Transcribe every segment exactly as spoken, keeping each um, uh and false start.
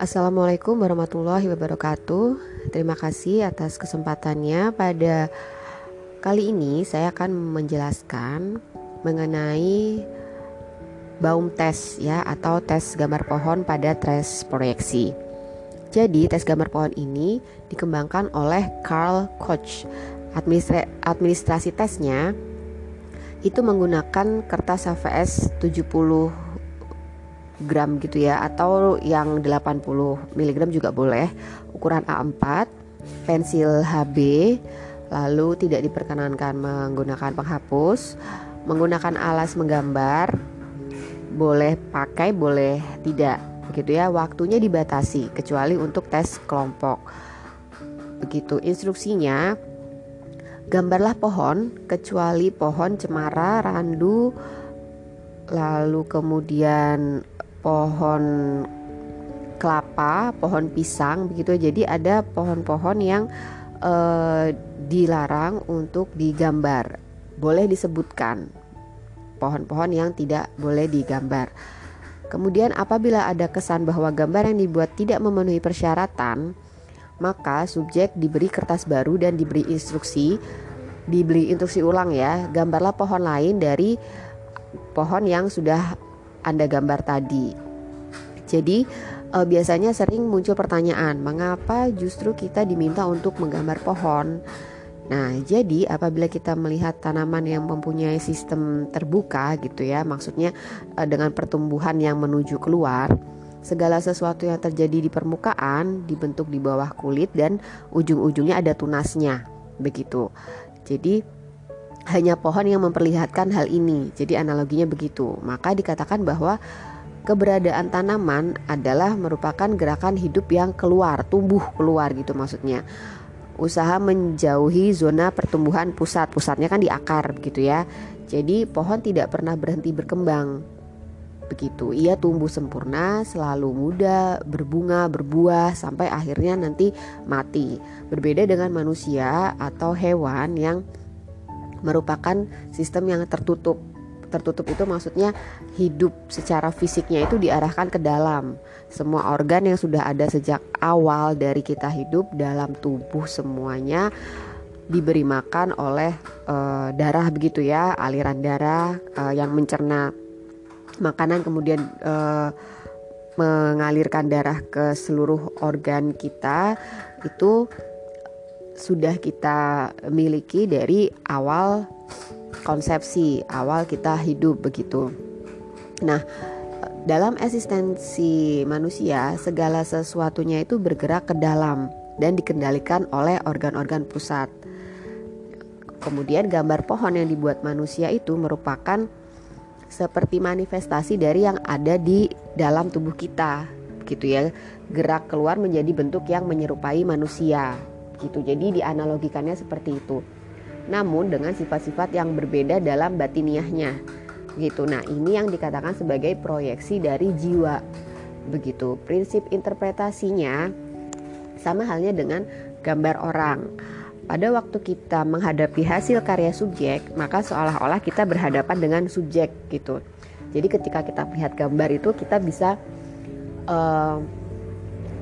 Assalamualaikum warahmatullahi wabarakatuh. Terima kasih atas kesempatannya. Pada kali ini saya akan menjelaskan mengenai Baum Test ya, atau tes gambar pohon pada tes proyeksi. Jadi tes gambar pohon ini dikembangkan oleh Carl Koch. Administra- administrasi tesnya itu menggunakan kertas H V S tujuh puluh gram gitu ya, atau yang delapan puluh miligram juga boleh, ukuran A empat, pensil H B, lalu tidak diperkenankan menggunakan penghapus, menggunakan alas menggambar, boleh pakai boleh tidak begitu ya. Waktunya dibatasi kecuali untuk tes kelompok. Begitu instruksinya, gambarlah pohon kecuali pohon cemara, randu, lalu kemudian pohon kelapa, pohon pisang begitu. Jadi ada pohon-pohon yang eh, dilarang untuk digambar. Boleh disebutkan pohon-pohon yang tidak boleh digambar. Kemudian apabila ada kesan bahwa gambar yang dibuat tidak memenuhi persyaratan, maka subjek diberi kertas baru dan diberi instruksi, diberi instruksi ulang ya, gambarlah pohon lain dari pohon yang sudah Anda gambar tadi. Jadi e, biasanya sering muncul pertanyaan, mengapa justru kita diminta untuk menggambar pohon? Nah, jadi apabila kita melihat tanaman yang mempunyai sistem terbuka gitu ya, maksudnya e, dengan pertumbuhan yang menuju keluar, segala sesuatu yang terjadi di permukaan dibentuk di bawah kulit dan ujung-ujungnya ada tunasnya begitu. Jadi hanya pohon yang memperlihatkan hal ini. Jadi analoginya begitu. Maka dikatakan bahwa keberadaan tanaman adalah merupakan gerakan hidup yang keluar, tumbuh keluar gitu maksudnya. Usaha menjauhi zona pertumbuhan pusat. Pusatnya kan di akar gitu ya. Jadi pohon tidak pernah berhenti berkembang. Begitu. Ia tumbuh sempurna, selalu muda, berbunga, berbuah sampai akhirnya nanti mati. Berbeda dengan manusia atau hewan yang merupakan sistem yang tertutup. Tertutup itu maksudnya hidup secara fisiknya itu diarahkan ke dalam. Semua organ yang sudah ada sejak awal dari kita hidup dalam tubuh semuanya diberi makan oleh e, darah begitu ya, aliran darah e, yang mencerna makanan kemudian e, mengalirkan darah ke seluruh organ kita. Itu sudah kita miliki dari awal konsepsi, awal kita hidup begitu. Nah, dalam eksistensi manusia, segala sesuatunya itu bergerak ke dalam dan dikendalikan oleh organ-organ pusat. Kemudian gambar pohon yang dibuat manusia itu merupakan seperti manifestasi dari yang ada di dalam tubuh kita, gitu ya. Gerak keluar menjadi bentuk yang menyerupai manusia. Gitu. Jadi dianalogikannya seperti itu, namun dengan sifat-sifat yang berbeda dalam batiniahnya gitu. Nah, ini yang dikatakan sebagai proyeksi dari jiwa begitu. Prinsip interpretasinya sama halnya dengan gambar orang. Pada waktu kita menghadapi hasil karya subjek, maka seolah-olah kita berhadapan dengan subjek gitu. Jadi ketika kita melihat gambar itu, kita bisa uh,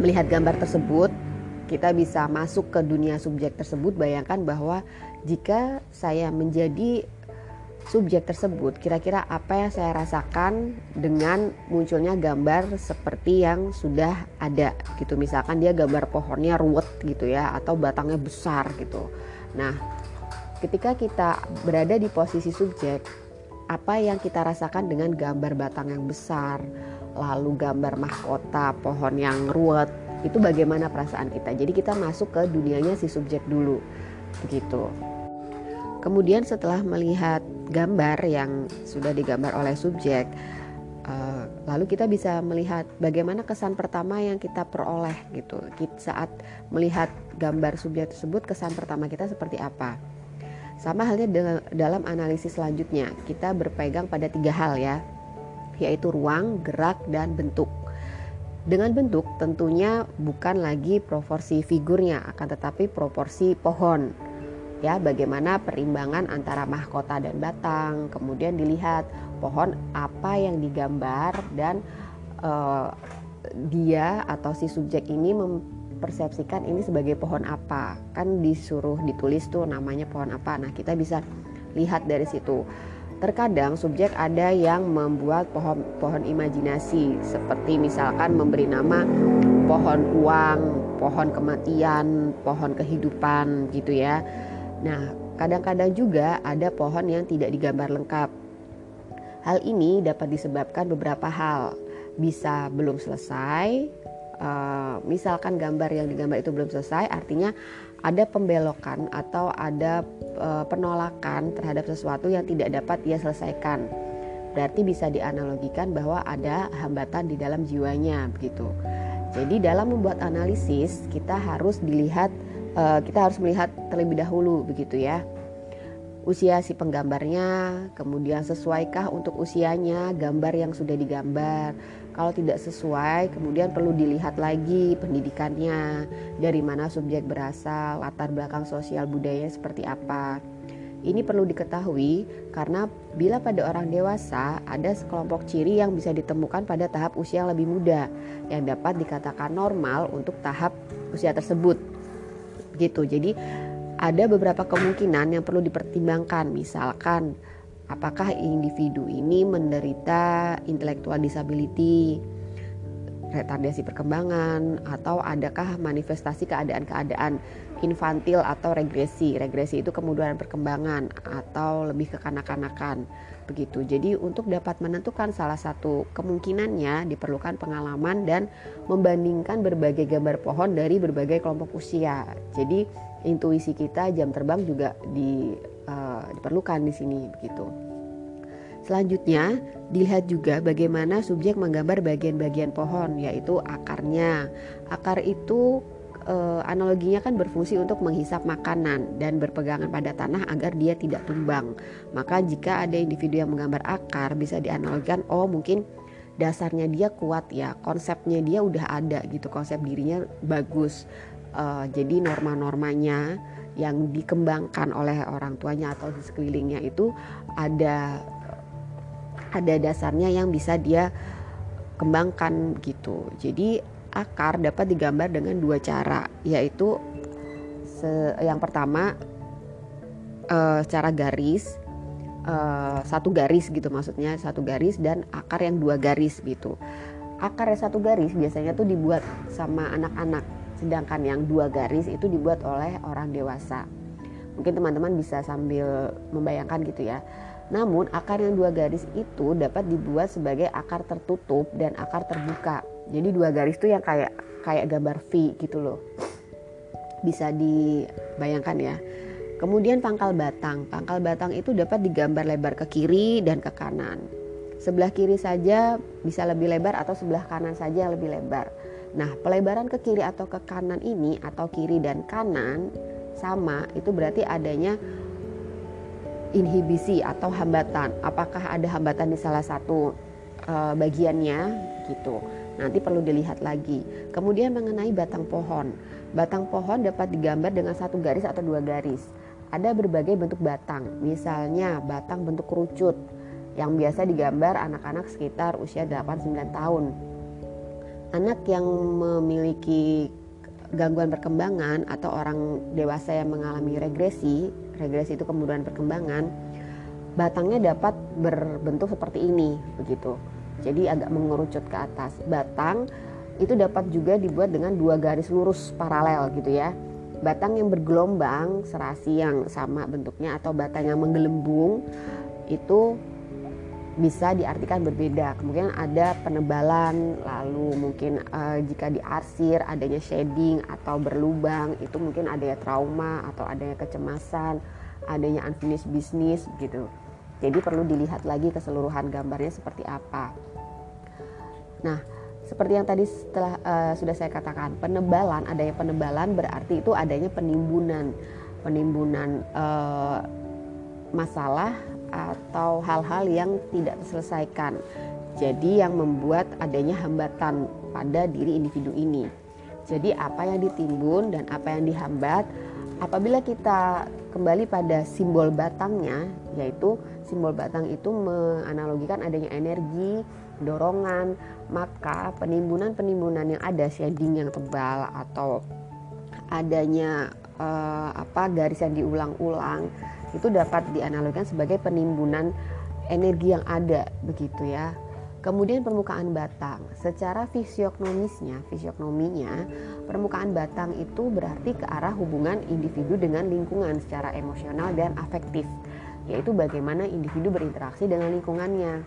melihat gambar tersebut. Kita bisa masuk ke dunia subjek tersebut. Bayangkan bahwa jika saya menjadi subjek tersebut, kira-kira apa yang saya rasakan dengan munculnya gambar seperti yang sudah ada gitu. Misalkan dia gambar pohonnya ruwet gitu ya, atau batangnya besar gitu. Nah, ketika kita berada di posisi subjek, apa yang kita rasakan dengan gambar batang yang besar, lalu gambar mahkota pohon yang ruwet, itu bagaimana perasaan kita. Jadi kita masuk ke dunianya si subjek dulu begitu. Kemudian setelah melihat gambar yang sudah digambar oleh subjek, uh, lalu kita bisa melihat bagaimana kesan pertama yang kita peroleh gitu. Saat melihat gambar subjek tersebut, kesan pertama kita seperti apa. Sama halnya dalam analisis selanjutnya, kita berpegang pada tiga hal ya, yaitu ruang, gerak, dan bentuk. Dengan bentuk tentunya bukan lagi proporsi figurnya, akan tetapi proporsi pohon ya, bagaimana perimbangan antara mahkota dan batang. Kemudian dilihat pohon apa yang digambar dan e, dia atau si subjek ini mempersepsikan ini sebagai pohon apa. Kan disuruh ditulis tuh namanya pohon apa. Nah, kita bisa lihat dari situ. Terkadang subjek ada yang membuat pohon-pohon imajinasi, seperti misalkan memberi nama pohon uang, pohon kematian, pohon kehidupan gitu ya. Nah, kadang-kadang juga ada pohon yang tidak digambar lengkap. Hal ini dapat disebabkan beberapa hal. Bisa belum selesai, e, misalkan gambar yang digambar itu belum selesai, artinya ada pembelokan atau ada e, penolakan terhadap sesuatu yang tidak dapat ia selesaikan. Berarti bisa dianalogikan bahwa ada hambatan di dalam jiwanya begitu. Jadi dalam membuat analisis kita harus dilihat, e, kita harus melihat terlebih dahulu begitu ya. Usia si penggambarnya, kemudian sesuaikah untuk usianya gambar yang sudah digambar. Kalau tidak sesuai, kemudian perlu dilihat lagi pendidikannya, dari mana subjek berasal, latar belakang sosial budayanya seperti apa. Ini perlu diketahui karena bila pada orang dewasa ada sekelompok ciri yang bisa ditemukan pada tahap usia yang lebih muda, yang dapat dikatakan normal untuk tahap usia tersebut. Begitu. Jadi ada beberapa kemungkinan yang perlu dipertimbangkan, misalkan apakah individu ini menderita intellectual disability, retardasi perkembangan, atau adakah manifestasi keadaan-keadaan infantil atau regresi. Regresi itu kemunduran perkembangan atau lebih ke kanak-kanakan begitu. Jadi untuk dapat menentukan salah satu kemungkinannya diperlukan pengalaman dan membandingkan berbagai gambar pohon dari berbagai kelompok usia. Jadi intuisi kita, jam terbang juga di, uh, diperlukan di sini begitu. Selanjutnya dilihat juga bagaimana subjek menggambar bagian-bagian pohon, yaitu akarnya. Akar itu uh, analoginya kan berfungsi untuk menghisap makanan dan berpegangan pada tanah agar dia tidak tumbang. Maka jika ada individu yang menggambar akar bisa dianalogikan, oh mungkin dasarnya dia kuat ya, konsepnya dia udah ada gitu, konsep dirinya bagus. Uh, jadi norma-normanya yang dikembangkan oleh orang tuanya atau di sekelilingnya itu ada ada dasarnya yang bisa dia kembangkan gitu. Jadi akar dapat digambar dengan dua cara, yaitu se- yang pertama uh, secara garis, uh, satu garis gitu maksudnya, satu garis, dan akar yang dua garis gitu. Akar yang satu garis biasanya tuh dibuat sama anak-anak, sedangkan yang dua garis itu dibuat oleh orang dewasa. Mungkin teman-teman bisa sambil membayangkan gitu ya. Namun akar yang dua garis itu dapat dibuat sebagai akar tertutup dan akar terbuka. Jadi dua garis itu yang kayak kayak gambar V gitu loh, bisa dibayangkan ya. Kemudian pangkal batang. Pangkal batang itu dapat digambar lebar ke kiri dan ke kanan. Sebelah kiri saja bisa lebih lebar atau sebelah kanan saja yang lebih lebar. Nah, pelebaran ke kiri atau ke kanan ini, atau kiri dan kanan sama, itu berarti adanya inhibisi atau hambatan. Apakah ada hambatan di salah satu e, bagiannya gitu. Nanti perlu dilihat lagi. Kemudian mengenai batang pohon. Batang pohon dapat digambar dengan satu garis atau dua garis. Ada berbagai bentuk batang. Misalnya batang bentuk kerucut yang biasa digambar anak-anak sekitar usia delapan sampai sembilan tahun. Anak yang memiliki gangguan perkembangan atau orang dewasa yang mengalami regresi, regresi itu kemunduran perkembangan, batangnya dapat berbentuk seperti ini, begitu. Jadi agak mengerucut ke atas. Batang itu dapat juga dibuat dengan dua garis lurus paralel gitu ya. Batang yang bergelombang, serasi yang sama bentuknya, atau batang yang menggelembung itu bisa diartikan berbeda. Kemungkinan ada penebalan, lalu mungkin e, jika diarsir adanya shading atau berlubang, itu mungkin adanya trauma atau adanya kecemasan, adanya unfinished business gitu. Jadi perlu dilihat lagi keseluruhan gambarnya seperti apa. Nah, seperti yang tadi setelah e, sudah saya katakan, penebalan, adanya penebalan berarti itu adanya penimbunan, penimbunan e, masalah atau hal-hal yang tidak terselesaikan. Jadi yang membuat adanya hambatan pada diri individu ini. Jadi apa yang ditimbun dan apa yang dihambat, apabila kita kembali pada simbol batangnya, yaitu simbol batang itu menganalogikan adanya energi, dorongan, maka penimbunan-penimbunan yang ada shading yang tebal atau adanya eh, apa garis yang diulang-ulang itu dapat dianalogikan sebagai penimbunan energi yang ada, begitu ya. Kemudian permukaan batang, secara fisiognomisnya, fisiognominya, permukaan batang itu berarti ke arah hubungan individu dengan lingkungan secara emosional dan afektif, yaitu bagaimana individu berinteraksi dengan lingkungannya.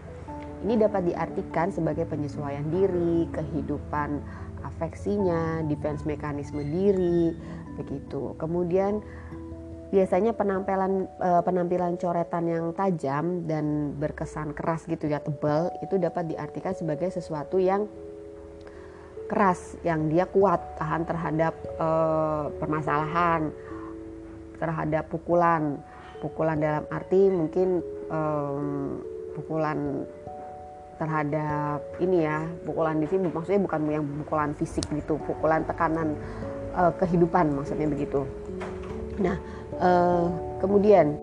Ini dapat diartikan sebagai penyesuaian diri, kehidupan afeksinya, defense mekanisme diri, begitu. Kemudian biasanya penampilan penampilan coretan yang tajam dan berkesan keras gitu ya, tebal, itu dapat diartikan sebagai sesuatu yang keras, yang dia kuat tahan terhadap eh, permasalahan, terhadap pukulan pukulan dalam arti mungkin eh, pukulan terhadap ini ya, pukulan di sini maksudnya bukan yang pukulan fisik gitu, pukulan tekanan eh, kehidupan maksudnya begitu. Nah, Uh, kemudian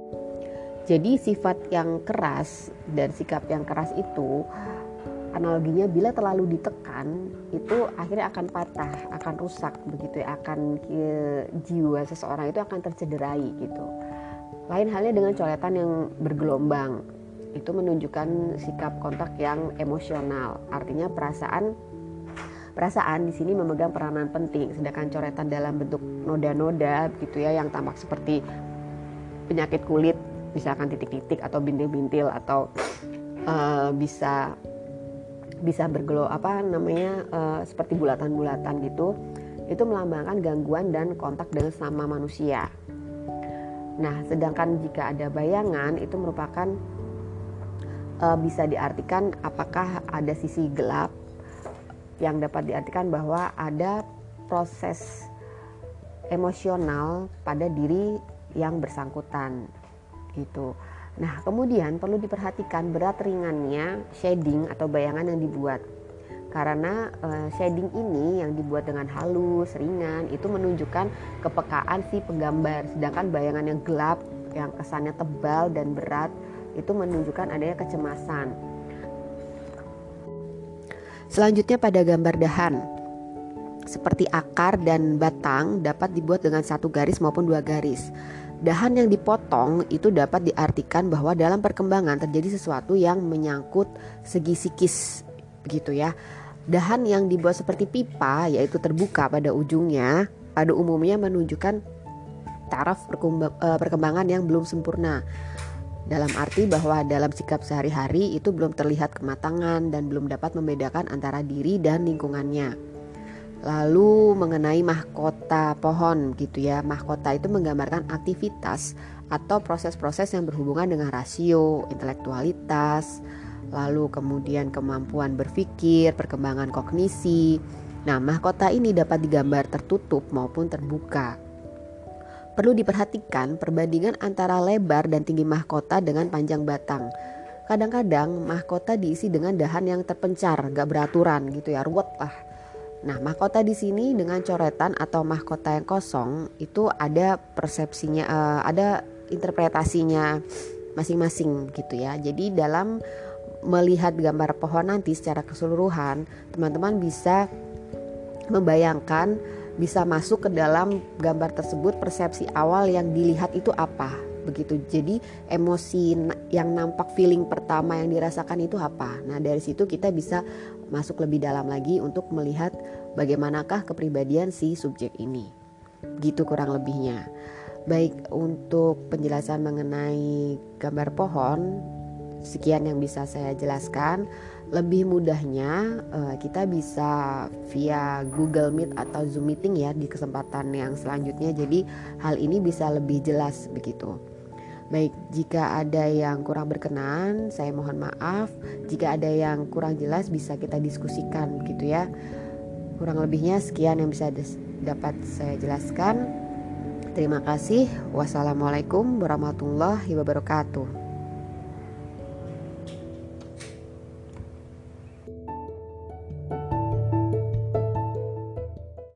jadi sifat yang keras dan sikap yang keras itu analoginya bila terlalu ditekan itu akhirnya akan patah, akan rusak begitu ya, akan uh, jiwa seseorang itu akan tercederai gitu. Lain halnya dengan coretan yang bergelombang, itu menunjukkan sikap kontak yang emosional, artinya perasaan Perasaan di sini memegang peranan penting, sedangkan coretan dalam bentuk noda-noda gitu ya, yang tampak seperti penyakit kulit, misalkan titik-titik atau bintil-bintil atau uh, bisa bisa bergelo apa namanya uh, seperti bulatan-bulatan gitu, itu melambangkan gangguan dan kontak dengan sama manusia. Nah, sedangkan jika ada bayangan itu merupakan uh, bisa diartikan apakah ada sisi gelap, yang dapat diartikan bahwa ada proses emosional pada diri yang bersangkutan gitu. Nah, kemudian perlu diperhatikan berat ringannya shading atau bayangan yang dibuat, karena uh, shading ini yang dibuat dengan halus, ringan, itu menunjukkan kepekaan si penggambar, sedangkan bayangan yang gelap yang kesannya tebal dan berat itu menunjukkan adanya kecemasan. Selanjutnya pada gambar dahan, seperti akar dan batang dapat dibuat dengan satu garis maupun dua garis. Dahan yang dipotong itu dapat diartikan bahwa dalam perkembangan terjadi sesuatu yang menyangkut segi psikis, gitu ya. Dahan yang dibuat seperti pipa, yaitu terbuka pada ujungnya, pada umumnya menunjukkan taraf perkembangan yang belum sempurna. Dalam arti bahwa dalam sikap sehari-hari itu belum terlihat kematangan dan belum dapat membedakan antara diri dan lingkungannya. Lalu mengenai mahkota pohon gitu ya, mahkota itu menggambarkan aktivitas atau proses-proses yang berhubungan dengan rasio, intelektualitas, lalu kemudian kemampuan berpikir, perkembangan kognisi. Nah, mahkota ini dapat digambar tertutup maupun terbuka. Perlu diperhatikan perbandingan antara lebar dan tinggi mahkota dengan panjang batang. Kadang-kadang mahkota diisi dengan dahan yang terpencar, gak beraturan gitu ya, ruwet lah. Nah, mahkota di sini dengan coretan atau mahkota yang kosong itu ada persepsinya, uh, ada interpretasinya masing-masing gitu ya. Jadi dalam melihat gambar pohon nanti secara keseluruhan, teman-teman bisa membayangkan, bisa masuk ke dalam gambar tersebut persepsi awal yang dilihat itu apa, begitu. Jadi emosi yang nampak, feeling pertama yang dirasakan itu apa. Nah, dari situ kita bisa masuk lebih dalam lagi untuk melihat bagaimanakah kepribadian si subjek ini, gitu kurang lebihnya. Baik, untuk penjelasan mengenai gambar pohon sekian yang bisa saya jelaskan. Lebih mudahnya kita bisa via Google Meet atau Zoom Meeting ya di kesempatan yang selanjutnya. Jadi hal ini bisa lebih jelas begitu. Baik, jika ada yang kurang berkenan saya mohon maaf. Jika ada yang kurang jelas bisa kita diskusikan gitu ya. Kurang lebihnya sekian yang bisa des- dapat saya jelaskan. Terima kasih. Wassalamualaikum warahmatullahi wabarakatuh.